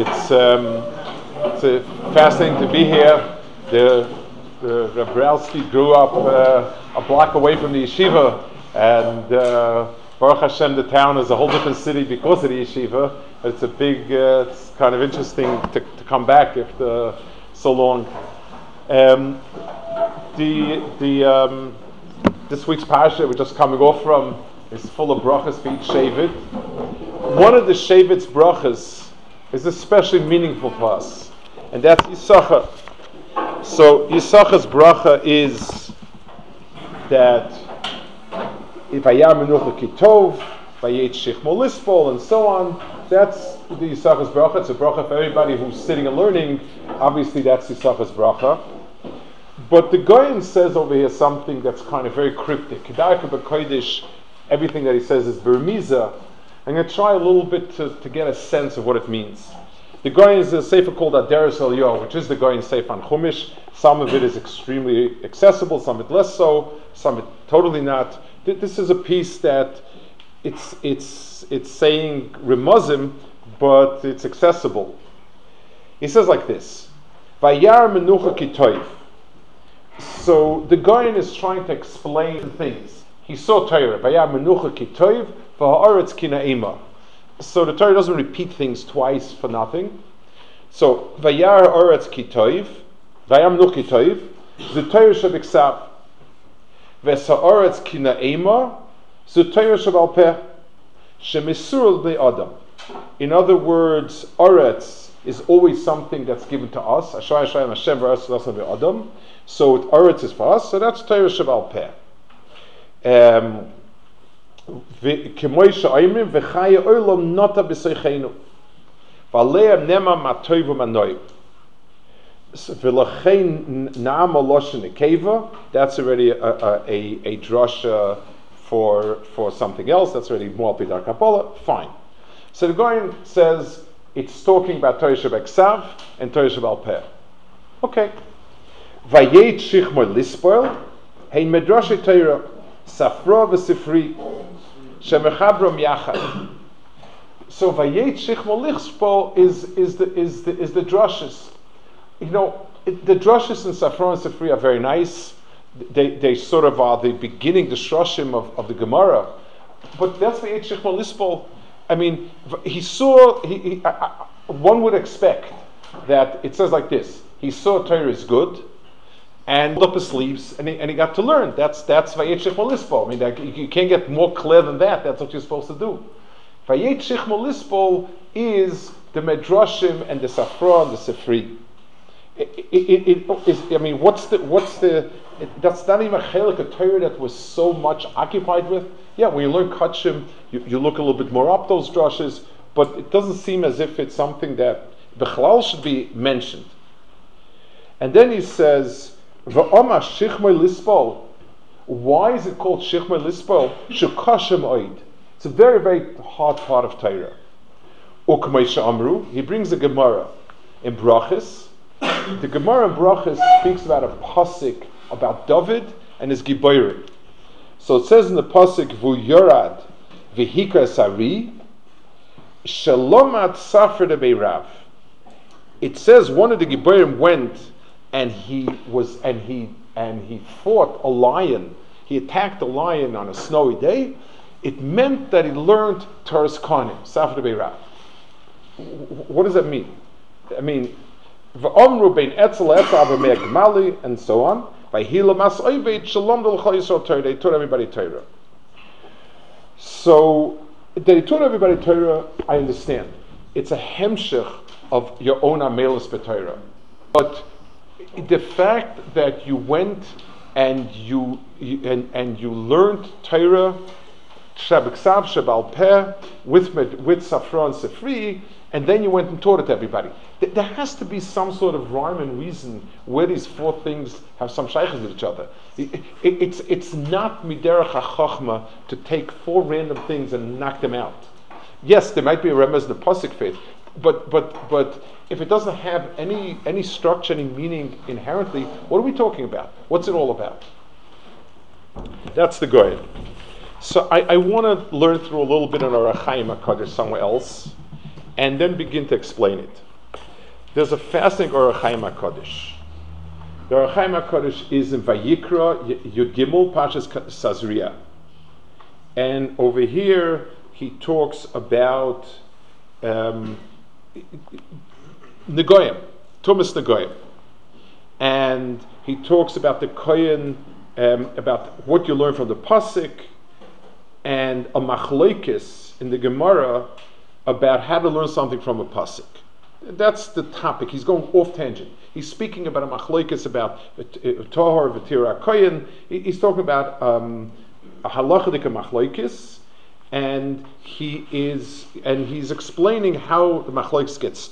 It's a fascinating to be here. The Rebbeinu grew up a block away from the yeshiva, and Baruch Hashem, the town is a whole different city because of the yeshiva. It's a big, it's kind of interesting to come back after so long. This week's parasha we're just coming off from is full of brachas for each shevet. One of the shevet's brachas is especially meaningful for us, and that's Yisachar. So Yisachar's bracha is that Vayar Menucha Kitov, Vayet Shechmo Lispol, and so on. That's the Yisachar's bracha. It's a bracha for everybody who's sitting and learning. Obviously, that's Yisachar's bracha. But the Goyim says over here something that's kind of very cryptic. Kedarka B'Kodesh, everything that he says is Bermiza. I'm going to try a little bit to get a sense of what it means. The Goyim is a sefer called Aderes Eliyahu, which is the Goyim sefer on Chumash. Some of it is extremely accessible, some of it less so, some of it totally not. This is a piece that it's saying remuzim, but it's accessible. He says like this: Vayar Menucha Kitoiv. So the Goyim is trying to explain things. He saw Torah. Vayar Menucha Kitoiv. So the Torah doesn't repeat things twice for nothing. So Vayar Ha'aretz Kitoiv, Vayar Menucha Kitoiv, Zutayr Shabiksav, Vesa'aretz Kina'ema, Zutayr Shabalpeh, Shemisurul Be'adam. In other words, Aretz is always something that's given to us. Asher Hashem Hashem V'aretz L'asam Be'adam. So Aretz is for us, so that's Zutayr Shabalpeh. That's already a drasha for something else. That's already more Bidar Kabbalah. Fine. So the Goyim says it's talking about Torah Shebeksav and Torah Shebalpeh. Okay. Vayet Shichmo Lispoil, Hey Medrashi Torah, Safra V'Sifri. So Vayet Shichmo Lichspo is the drushes. You know, the drushes in Safra and Sifri are very nice. They sort of are the beginning, the shroshim of the Gemara. But that's Vayet Shichmo Lichspo. I mean, he saw. One would expect that it says like this: he saw Torah is good, and pulled up his sleeves, and he got to learn. That's Vayet Shichmo Lispol. I mean, you can't get more clear than that. That's what you're supposed to do. Vayet Shichmo Lispol is the Medrashim and the Safra and the Sifri. What's the? That's not even a chelik of Torah that was so much occupied with. Yeah, when you learn Kachim, you look a little bit more up those drushes, but it doesn't seem as if it's something that Bechlal should be mentioned. And then he says, V'oma shichmei lispol. Why is it called shichmei lispol? Shukashim oid. It's a very, very hard part of Torah. Ukmei she'amru. He brings a Gemara in Brachis. The Gemara in Brachis speaks about a pasuk about David and his Giborim. So it says in the pasuk, V'yorad v'hikra sari shalomat safra debeirav. It says one of the Giborim went and he fought a lion. He attacked a lion on a snowy day. It meant that he learned Torah's Konim, Safra debeirav. What does that mean? I mean, V'omru bein etzel etzel avamei gmali, and so on. V'hilamas oiveit shalom d'l'chol yisrael Torah. They taught everybody Torah. So they taught everybody Torah. I understand. It's a hemshich of your own amelis b'Torah. But the fact that you went and you learned Torah sheb'ksav sheb'al peh with safra and sifri, and then you went and taught it to everybody. There has to be some sort of rhyme and reason where these four things have some shaykhs with each other. It's not miderech ha-chochma to take four random things and knock them out. Yes, there might be a remez in the pasuk faith, but if it doesn't have any structure, any meaning inherently, what are we talking about? What's it all about? That's the goy. So I want to learn through a little bit on Ohr HaChaim Kodesh somewhere else, and then begin to explain it. There's a fascinating Ohr HaChaim Kodesh. The Ohr HaChaim Kodesh is in Vayikra, Yud Gimel, Parshas Sazria. And over here, he talks about Negoyim, Tumas Negoyim. And he talks about the Kohen, about what you learn from the Pasuk, and a Machlokes in the Gemara, about how to learn something from a pasuk. That's the topic. He's going off tangent. He's speaking about a machlokes about tahor v'tira kohen. He's talking about a halachic machlokes, and he's explaining how the machlokes gets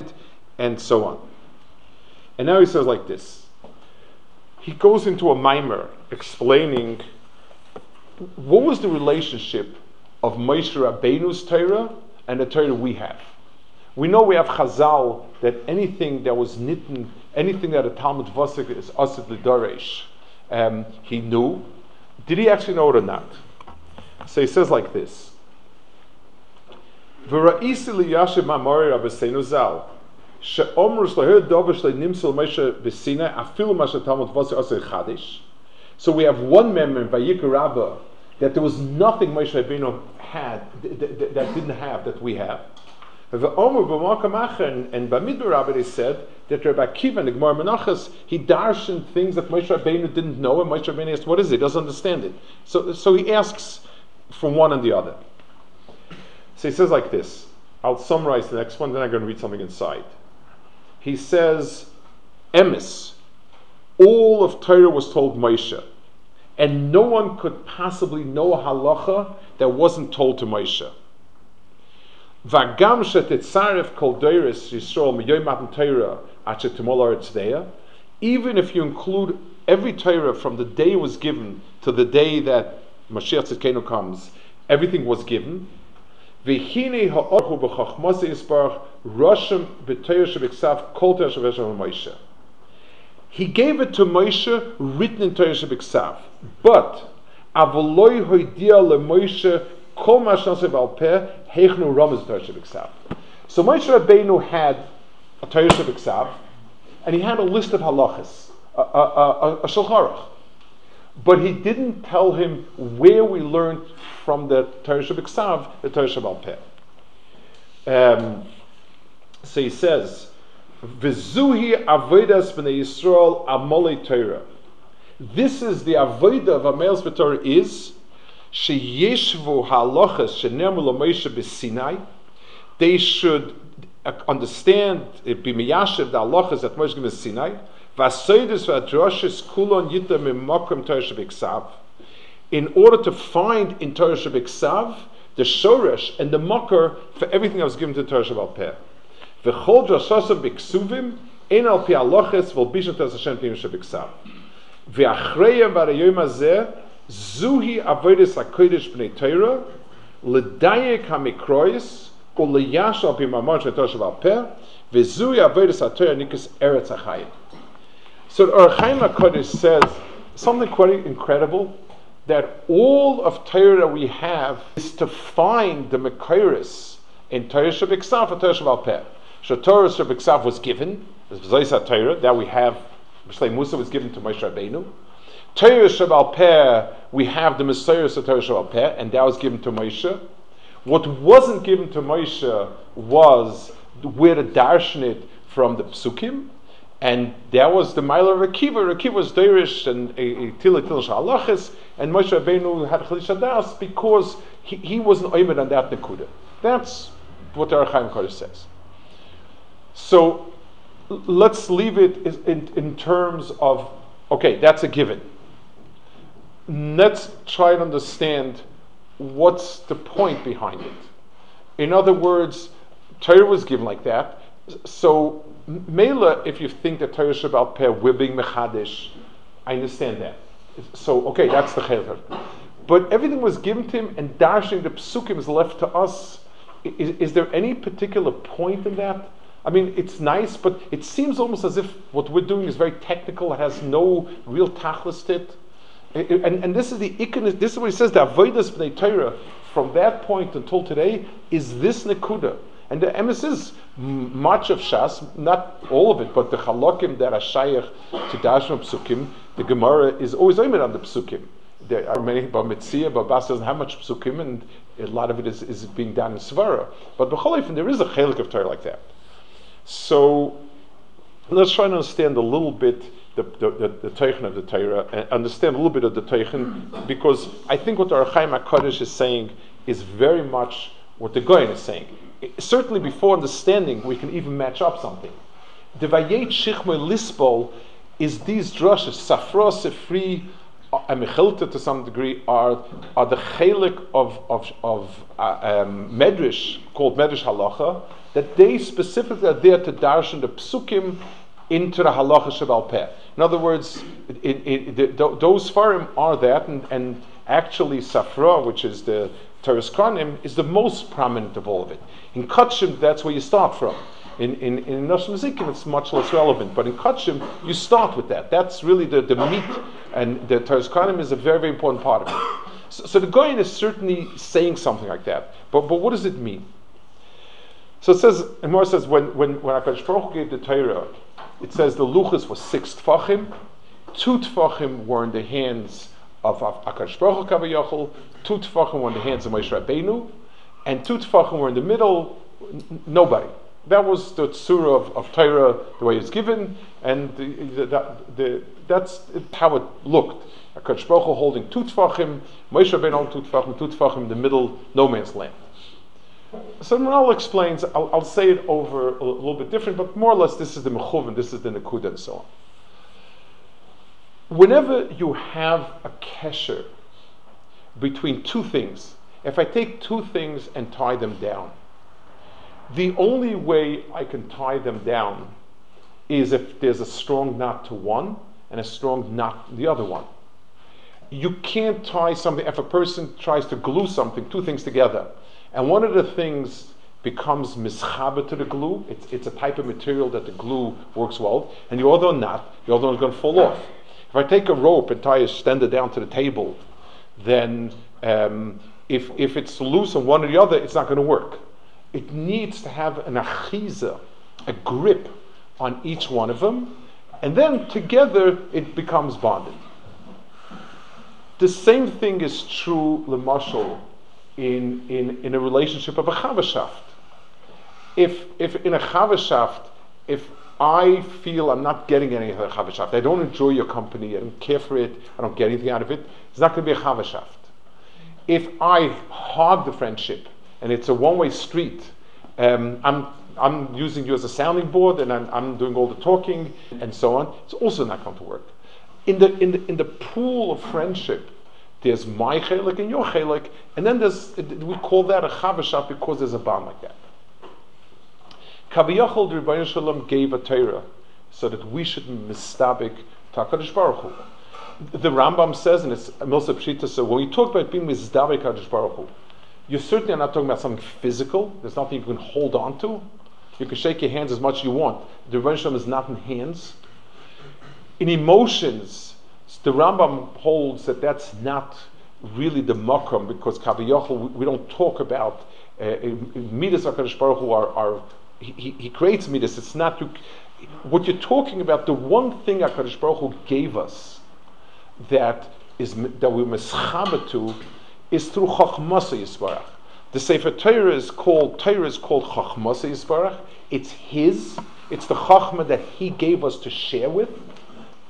and so on. And now he says like this. He goes into a mimer explaining what was the relationship of Moshe Rabbeinu's Torah and the Torah we have. We know we have Chazal that anything that was nitten, anything that a Talmud Vasek is Asif Lidaresh, he knew. Did he actually know it or not? So he says like this. V'ra'isi liyashiv ma'amari Rabbeinu Zal she'omrus leher dovish le'nimsel Moshe b'Sinai afilu ma'asha Talmud Vasek Asif Chadish. So we have one member in Vayikra Rabbah that there was nothing Moshe Rabbeinu had that didn't have that we have. And Bamidbar Rabbeinu said that Reb Akiva in the Gemara Menachos, he darshened things that Moshe Rabbeinu didn't know, and Moshe Rabbeinu asked, "What is it?" He doesn't understand it. So he asks from one and the other. So he says like this. I'll summarize the next one, then I'm going to read something inside. He says, "Emes, all of Torah was told Moshe." And no one could possibly know a halacha that wasn't told to Moshe. V'agam she'tetzaref kol doiris Yisrael miyoy matan Torah acher timol haaretz deya. Even if you include every Torah from the day it was given to the day that Moshiach Tzidkenu comes, everything was given. V'hinei ha'orchu b'chachmase yisbarach rosham b'Torah sheb'iksav kol Torah sheb'eshem Moshe. He gave it to Moshe written in Torah sheb'iksav. But avoloi hoidia leMoshe kol ma'ashnase b'alpeh heichnu ramos Torah sheb'iksav. So Moshe Rabbeinu had a Torah sheb'iksav, and he had a list of halachas, a shulchan aruch. But he didn't tell him where we learned from the Torah sheb'iksav, the Torah sheb'alpeh. So he says, V'zuhi avodas b'nei Yisrael amolei Torah. This is the avodah of amelis b'Torah is sheyeshvu halachas shene'emru l'Moshe b'Sinai. They should understand b'miyashiv the halachas that Moshe gives Sinai. V'asodus v'adroshes kulon yitam imakom Torah sheb'iksav. in order to find in Torah Shebiksav the shoresh and the mocker for everything that was given to Torah Shebalpeh. V'chol drashasav b'ksuvim ein al pi aloches v'olbishon Torah Hashem p'im Shebiksav. V'achreyem v'arayom hazeh zuhi avodas hakodesh b'nei Torah l'dayek hamikrois or l'yash al pi mamash Torah Shebalpeh v'zuhi avodas haTorah nikus eretz hachayim. So the Ohr HaChaim Kodesh says something quite incredible, that all of Torah that we have is to find the Mekairis in Torah Shebiksav and Torah Shebalpeh. So Torah Shebiksav was given, that we have, Mishlei Musa was given to Moshe Rabbeinu. Torah Shebalpeh, we have the Messiahs of Torah Shebalpeh, and that was given to Moshe. What wasn't given to Moshe was where to darshan from the Psukim, and that was the Meiler of Akiva. Akiva was Derish and Tilatil Shalachis, and Moshe Rabbeinu had Chalisha Das because he wasn't Oymed on that Nekuda. That's what the Ohr HaChaim Kodesh says. So let's leave it in terms of, okay, that's a given. Let's try and understand what's the point behind it. In other words, Torah was given like that, so Mela, if you think that Torah Shebalpeh we're being Mechadesh, I understand that. So, okay, that's the Cheder. But everything was given to him, and dashing the Psukim is left to us. Is there any particular point in that? I mean, it's nice, but it seems almost as if what we're doing is very technical, it has no real Tachlis to it. And this is the Ikonus, this is what he says, the Avodas B'nei Torah, from that point until today, is this Nekuda. And the emes is much of Shas, not all of it, but the Chalokim that are Shayach to Dashim Psukim, the Gemara is always aimed on the Psukim. There are many, but Metzia, but Bas doesn't have much Psukim, and a lot of it is being done in Svara. But B'chol Eifin, there is a Chelik of Torah like that. So let's try and understand a little bit the Teichen of the Torah, and understand a little bit of the Teichen, because I think what the Ohr HaChaim HaKodesh is saying is very much what the Goyen is saying. Certainly before understanding, we can even match up something. The Vayet Shichmo Lisbol is these drushes, Safra, Sefri, and Mechilta to some degree are the chelik of Medrash, called Medrash Halacha, that they specifically are there to darshan the Psukim into the Halacha Shebalpeh. In other words, those Farim are that, and actually Safra, which is the Teres Karnim, is the most prominent of all of it. In Kachim, that's where you start from. In Noshim Zikim, it's much less relevant, but in Kachim, you start with that. That's really the meat, and the Teres Karnim is a very, very important part of it. So the Goyen is certainly saying something like that, but what does it mean? So it says, and Mor says, when HaKadosh Baruch Hu gave the Torah, it says the Luchas was 6 Tfachim, 2 Tfachim were in the hands of HaKadosh Baruch Hu Kavayachol, 2 Tfachim were in the hands of Moshe Rabbeinu, and 2 Tfachim were in the middle, nobody. That was the Tzura of Torah, the way it's given, and that's how it looked. HaKadosh Baruch Hu holding 2 Tfachim, Moshe Rabbeinu holding 2 Tfachim in the middle, no man's land. So Maral explains, I'll say it over a little bit different, but more or less this is the Mechuvan, this is the Nekuda, and so on. Whenever you have a kesher between two things, if I take two things and tie them down, the only way I can tie them down is if there's a strong knot to one and a strong knot to the other one. You can't tie something, if a person tries to glue something, two things together, and one of the things becomes mischaber to the glue, it's a type of material that the glue works well, and the other knot, the other one's going to fall off. If I take a rope and tie a extender down to the table, then if it's loose on one or the other, it's not going to work. It needs to have an achiza, a grip on each one of them, and then together it becomes bonded. The same thing is true, l'mashal, in a relationship of a chavashaft. If in a chavashaft, if I feel I'm not getting anything out of a chavashaft, I don't enjoy your company, I don't care for it, I don't get anything out of it, it's not going to be a chavashaft. If I hog the friendship, and it's a one-way street, I'm using you as a sounding board, and I'm doing all the talking, and so on, it's also not going to work. In the pool of friendship, There's my chelik and your chelik, and then there's, we call that a chavashat because there's a bond like that. Kaviyachol, the Rebbeinu Shalom gave a Torah so that we should mistabik HaKadosh Baruch Hu. The Rambam says, and it's Milsa Pshita, so when you talk about being mistabik HaKadosh Baruch Hu, you certainly are not talking about something physical. There's nothing you can hold on to. You can shake your hands as much as you want. The Rebbeinu Shalom is not in hands. In emotions, the Rambam holds that that's not really the makom, because Kaviyachol, we don't talk about midas HaKadosh Baruch Hu are he creates midas. It's not you, what you're talking about. The one thing HaKadosh Baruch Hu gave us that we mischaber to is through Chachmasa Yisbarach. The Sefer Torah is called Chachmasa Yisbarach. It's his. It's the Chachma that he gave us to share with.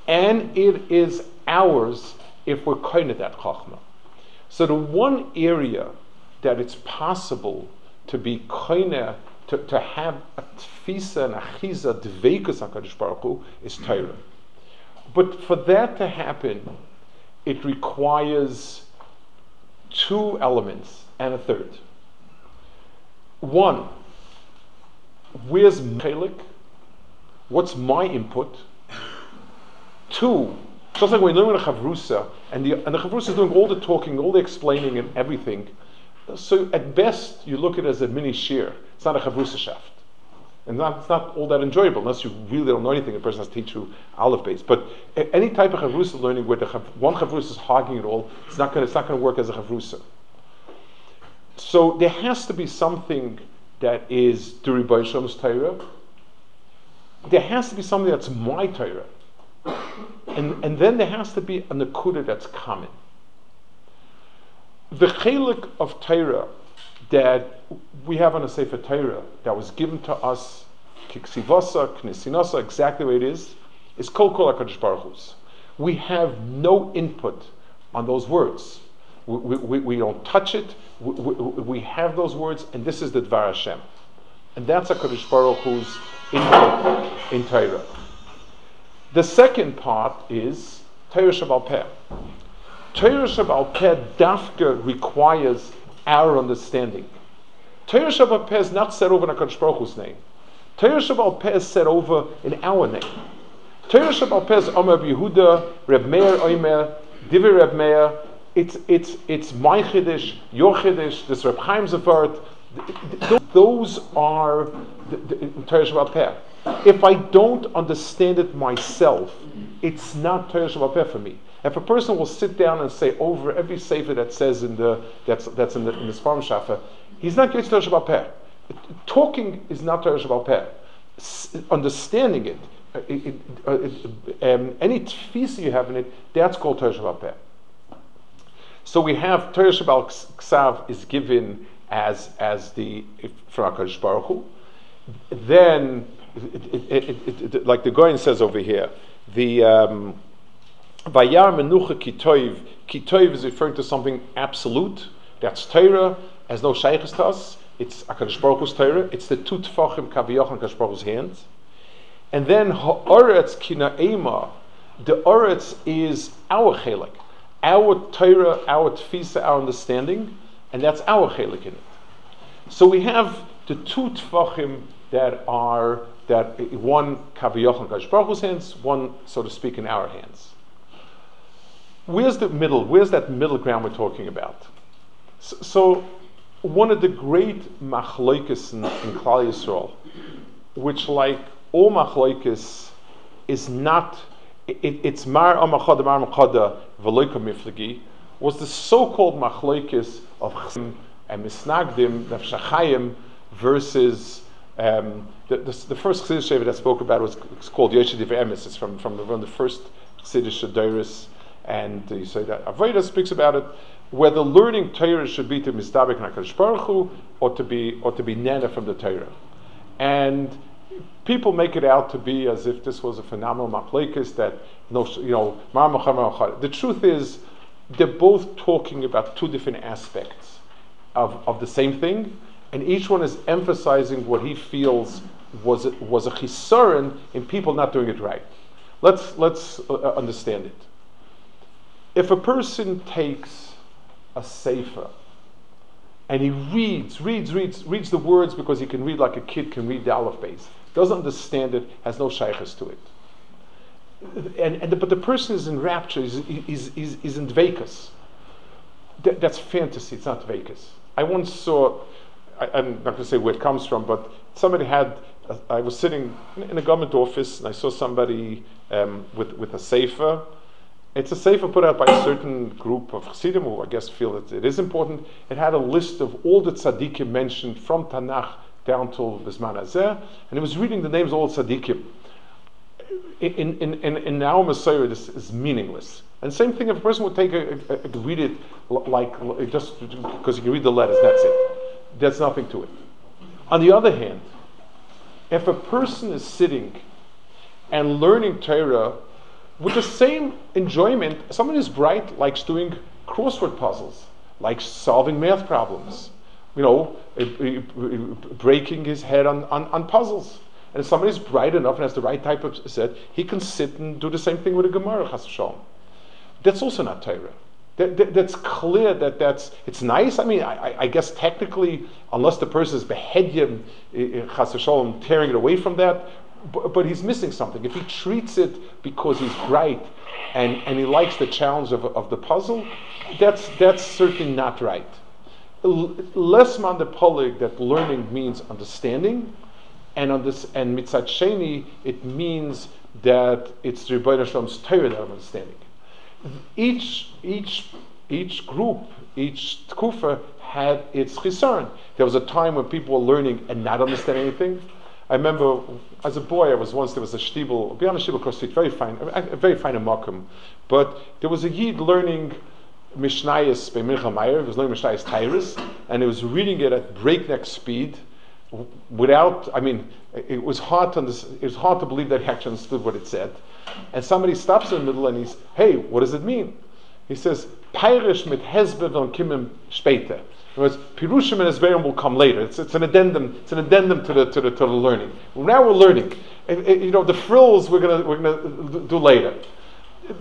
And it is ours if we're kind of that Chachma. So the one area that it's possible to be kind, to have a tfisa and a chiza dveikus HaKadosh Baruch Hu is Torah. But for that to happen, it requires two elements and a third. One, where's chelik? What's my input? Two, just like when you're learning a chavrusa, and the chavrusa is doing all the talking, all the explaining and everything, so at best you look at it as a mini shir. It's not a chavrusa shaft. And it's not all that enjoyable, unless you really don't know anything, the person has to teach you olive base. But any type of chavrusa learning where one chavrusa is hogging it all, it's not going to work as a chavrusa. So there has to be something that is Duri B'Hashem's Torah. There has to be something that's my Torah. And then there has to be a nekuda that's common. The chelik of Torah that we have on a Sefer Torah that was given to us, kiksivasa, knisinasa, exactly the way it is kol HaKadosh Baruch Hu's. We have no input on those words. We don't touch it. We have those words, and this is the Dvar Hashem. And that's HaKadosh Baruch Hu's input in Torah. The second part is Torah Shebaal Peh. Torah Shebaal Peh dafka requires our understanding. Torah Shebaal Peh is not said over in HaKadosh Baruch Hu's name. Torah Shebaal Peh is said over in our name. Torah Shebaal Peh is Omer Yehuda, Reb Meir Omer, Divrei Reb Meir. It's my Chiddush, your Chiddush, this Reb Chaim Zefart. Those are Torah Shebaal Peh. If I don't understand it myself, it's not Torah Shebaal Peh for me. If a person will sit down and say over every sefer that says in the Sfarim Shafa, he's not getting Torah Shebaal Peh. Talking is not Torah Shebaal Peh. Understanding it, any tefisa you have in it, that's called Torah Shebaal Peh. So we have Torah Shebaal Ksav is given as the from HaKadosh Baruch Hu. Then. Like the Goyen says over here, the Vayar Menucha Kitoiv. Kitoiv is referring to something absolute. That's Torah, has no sheiches to us. It's HaKadosh Baruch Hu's Torah. It's the two Tefachim Kaviyach and HaKadosh Baruch Hu's hands. And then Ha'aretz Kina'ema. The Oretz is our chelik, our Torah, our Tefisa, our understanding, and that's our chelik in it. So we have the two Tefachim that one Kaviyach in HaKadosh Baruch Hu's hands, one, so to speak, in our hands. Where's the middle? Where's that middle ground we're talking about? So one of the great machlokes in Klal Yisrael, which like all machlokes is not, it's Mar Amachada, Mar Amachada, Veloika Miflegi, was the so-called machlokes of Chassim and Misnagdim, Nefshachayim, versus the first Chassidish Shevet I spoke about was called Yeshidiv Emes. It's from one of the first Chassidish Aderes, and you say that Avodah speaks about it, whether learning Torah should be to Mistabek HaKadosh Baruch Hu or to be Nana from the Torah. And people make it out to be as if this was a phenomenal machlokes that the truth is they're both talking about two different aspects of the same thing. And each one is emphasizing what he feels was a chisaron in people not doing it right. Let's understand it. If a person takes a sefer and he reads the words because he can read like a kid can read the Aleph Beis, doesn't understand it, has no shaykhs to it. But the person is in rapture, is in dveikus. That's fantasy, it's not dveikus. I once saw, I'm not going to say where it comes from, but somebody had, I was sitting in a government office and I saw somebody with a sefer. It's a sefer put out by a certain group of Chassidim who I guess feel that it is important. It had a list of all the tzaddikim mentioned from Tanakh down till Bisman Hazeh, and it was reading the names of all tzaddikim. In our Messiah, this is meaningless. And same thing if a person would take read it like just because you can read the letters, that's it. There's nothing to it. On the other hand, if a person is sitting and learning Torah with the same enjoyment, someone is bright, likes doing crossword puzzles, likes solving math problems, you know, breaking his head on puzzles. And if somebody's bright enough and has the right type of set, he can sit and do the same thing with a Gemara, Chas v'Shalom. That's also not Torah. That's clear that it's nice. I mean, I guess technically, unless the person is behedyim, Chas v'Shalom, tearing it away from that, but he's missing something. If he treats it because he's bright and he likes the challenge of the puzzle, that's certainly not right. Less mandapolig that learning means understanding, and mitzad sheni, it means that it's Rebbeinu Shalom's Torah that I'm understanding. Each group, each tkufa had its chisarn. There was a time when people were learning and not understanding anything. I remember as a boy, there was a shtibel, beyond a shtibel across the street, very fine amakum. But there was a yid learning Mishnayos by Mincha Meir. He was learning Mishnayos Tairis, and he was reading it at breakneck speed. It was hard to believe that he actually understood what it said. And somebody stops in the middle and he's, hey, what does it mean? He says, Pairish mit Hezber von Kimim Speter. In other words, Pirushim and Hezberim will come later. It's an addendum. It's an addendum to the learning. Now we're learning. The frills we're gonna do later.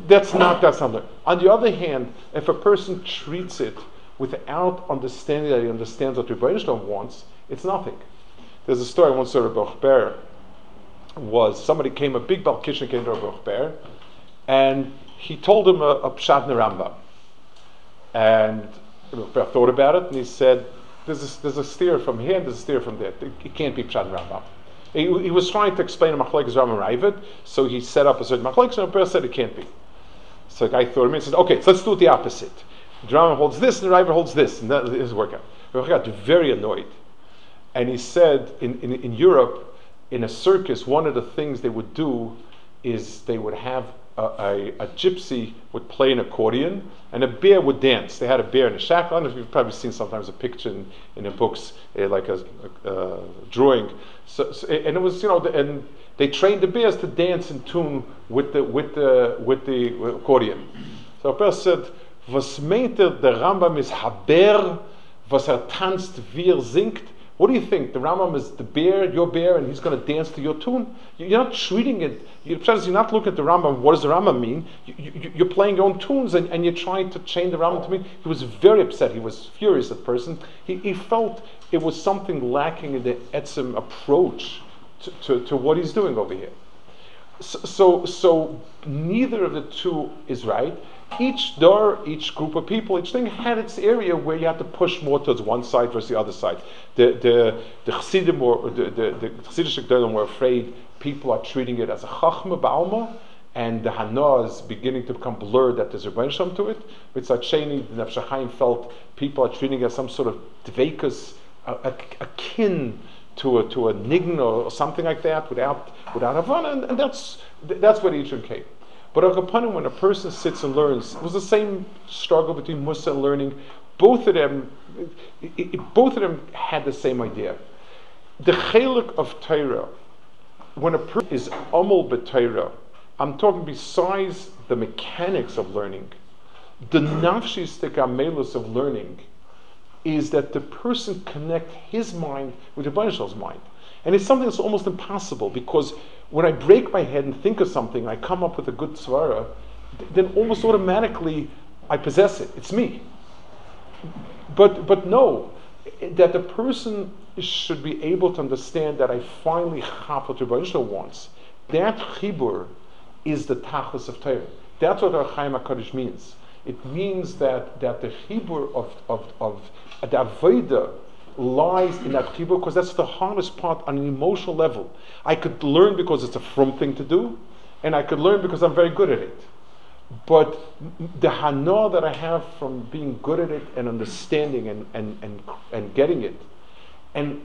That's not learning. On the other hand, if a person treats it without understanding that he understands what Rebbeinu Shalom wants, it's nothing. There's a story once of Baruch Ber. A big Baal Kitchen came to Baruch Ber, and he told him a pshat in the Rambam. And Baruch Ber thought about it, and he said, "There's a steer from here, and there's a steer from there. It can't be pshat in the Rambam." He was trying to explain a machlekes Rambam and Ravid, so he set up a certain machlekes, and Ber said it can't be. So the guy thought of me and said, "Okay, so let's do it the opposite. The Rambam holds this, and the Ravid holds this, and that is work out." Baruch got very annoyed. And he said, in Europe, in a circus, one of the things they would do is they would have a gypsy would play an accordion and a bear would dance. They had a bear in a shack. I don't know if you've probably seen sometimes a picture in the books, like a drawing. So, and it was, and they trained the bears to dance in tune with the accordion. So a person said, "Was meint der Rambam is haber, was tanzt, wir singt." What do you think? The Rambam is the bear, your bear, and he's going to dance to your tune? You're not treating it. You're not looking at the Rambam. What does the Rambam mean? You're playing your own tunes, and you're trying to chain the Rambam to mean. He was very upset. He was furious at the person. He felt it was something lacking in the etzim approach to what he's doing over here. So neither of the two is right. Each door, each group of people, each thing had its area where you had to push more towards one side versus the other side. The Chassidim or the Chassidic Gedolim were afraid people are treating it as a chachma ba'alma, and the hana is beginning to become blurred that there's a Rebbeinu Shalom to it. With Tzadsheni, the Nefesh HaChaim felt people are treating it as some sort of dveikus, akin to a nigna or something like that, without havana, and that's where each one came. But when a person sits and learns, it was the same struggle between Musa and learning. Both of them had the same idea. The chelik of Torah, when a person is amol b'Torah, I'm talking besides the mechanics of learning, the nafshistik amelus of learning is that the person connects his mind with the Rebbeinu Shalom's mind. And it's something that's almost impossible, because when I break my head and think of something, I come up with a good svara, then almost automatically I possess it, it's me. But no, that the person should be able to understand that I finally have what Rebbeinu Shalom wants. That chibur is the tachlis of Torah. That's what Ohr HaChaim Kodesh means. It means that the chibur of the avodah lies in that chibur, because that's the hardest part on an emotional level. I could learn because it's a frum thing to do, and I could learn because I'm very good at it. But the hana that I have from being good at it and understanding and getting it, and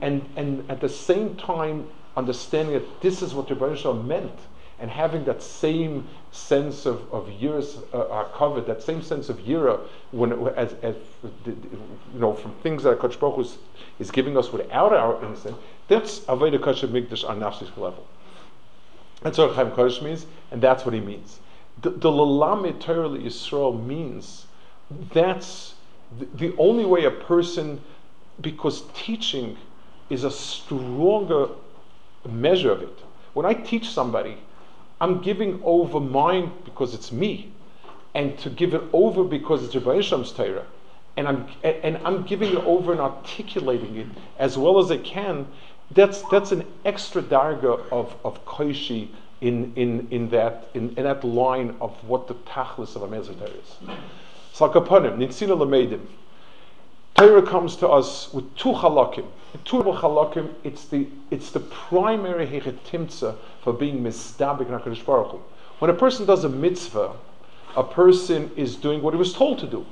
at the same time understanding that this is what the Rebbeinu Shalom meant, and having that same sense of yiras are covered, that same sense of yira from things that Kodesh Baruch Hu is giving us without our instinct. That's Avodah Kodesh Mikdash on nafshis level. That's what Chaim Kodesh means, and that's what he means. The Lalamid Torah Yisrael means that's the only way a person, because teaching is a stronger measure of it. When I teach somebody, I'm giving over mine because it's me, and to give it over because it's Rebbeinu Shalom's Torah, and I'm giving it over and articulating it as well as I can. That's an extra darga of koishi in that line of what the tachlis of a mezer Torah is. Salkaponim nitzina lemeidim. Torah comes to us with two halakim. In two halakim, it's the primary hechetimtza for being misdabik in HaKadosh Baruch Hu. When a person does a mitzvah, a person is doing what he was told to do.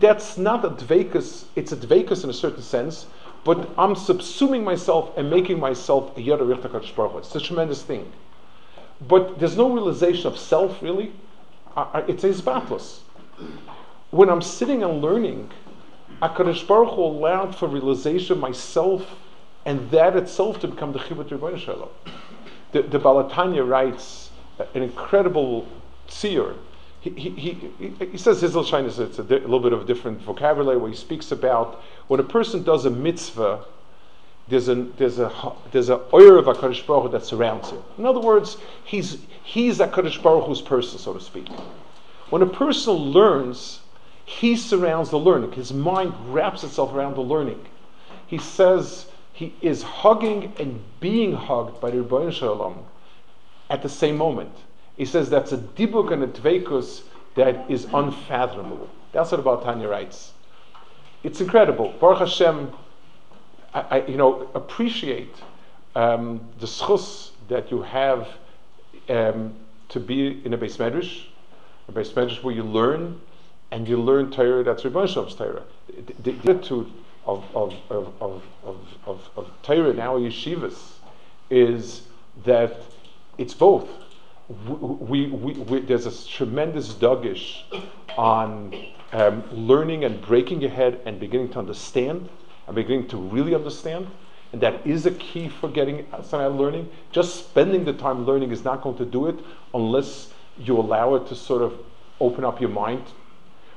That's not a dveikus, it's a dveikus in a certain sense, but I'm subsuming myself and making myself a yad arich HaKadosh Baruch Hu. It's a tremendous thing. But there's no realization of self, really. It's isbatlus. When I'm sitting and learning, HaKadosh Baruch Hu allowed for realization of myself, and that itself to become the Chibur Rebbeinu Shalom. The Baal HaTanya writes an incredible seer. He says his little shyness, it's a little bit of a different vocabulary, where he speaks about when a person does a mitzvah, there's a oyer of HaKadosh Baruch Hu that surrounds him. In other words, he's HaKadosh Baruch Hu's person, so to speak. When a person learns, he surrounds the learning. His mind wraps itself around the learning. He says he is hugging and being hugged by the Rebbeinu Shalom at the same moment. He says that's a dibuk and a dveikus that is unfathomable. That's what Baal HaTanya writes. It's incredible. Baruch Hashem, I appreciate the schus that you have to be in a Beis Medrash where you learn. And you learn Torah, that's Rebbeinu Shalom's Torah. The attitude of Torah in our yeshivas is that it's both. There's a tremendous dogish on learning and breaking your head and beginning to understand, and beginning to really understand. And that is a key for getting outside of learning. Just spending the time learning is not going to do it unless you allow it to sort of open up your mind.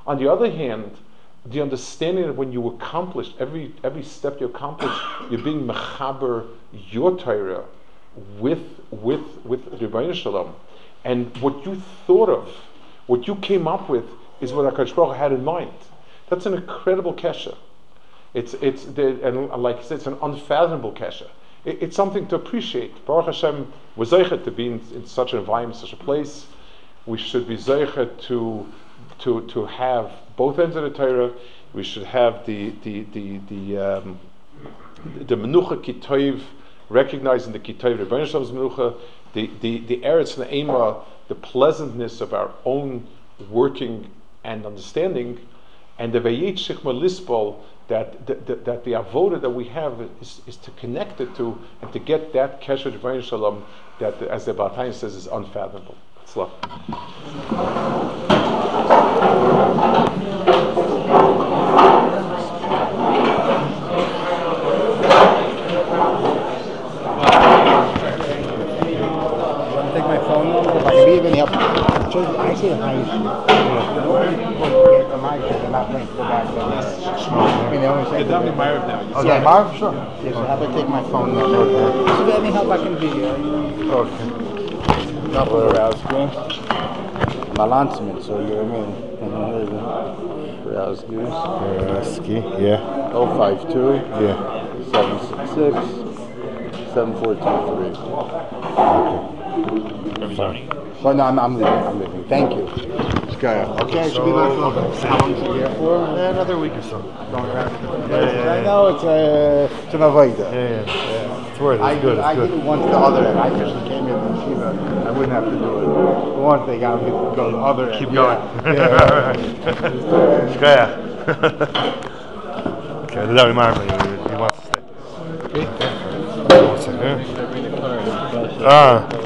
On the other hand, the understanding that when you accomplish every step you accomplish, you're being mechaber your Torah with Rebbeinu Shalom, and what you thought of, what you came up with, is what HaKadosh Baruch Hu had in mind. That's an incredible kesha. Like I said, it's an unfathomable kesha. It's something to appreciate. Baruch Hashem was zeicher to be in such an environment, such a place. We should be zeicher to have both ends of the Torah. We should have the menucha kitov, recognizing the kitov Rebbeinu Shalom's menucha, the eretz ne'ema, the pleasantness of our own working and understanding, and the vayitshich malispol, that the avoda that we have is to connect it to and to get that kesher Rebbeinu Shalom that, as the Baal HaTanya says, is unfathomable. Sure. Yes, I have to take my phone now. Okay. So let me help I can video. Okay. Double arousal. My lancement, so you know what I mean. Yeah. 052. Yeah. 766. 7423. Okay. Oh, no, I'm leaving. Thank you. Okay, so should be back over. How long is it here for? Another week or so. Going around. I know it's an avodah. Yeah. It's worth it. I did it once to the other end. I actually came here from Shiva. I wouldn't have to do it. Once they got me to go to the other end. Keep going. Yeah. Okay, does that remind me? He wants to stay. Okay. Ah.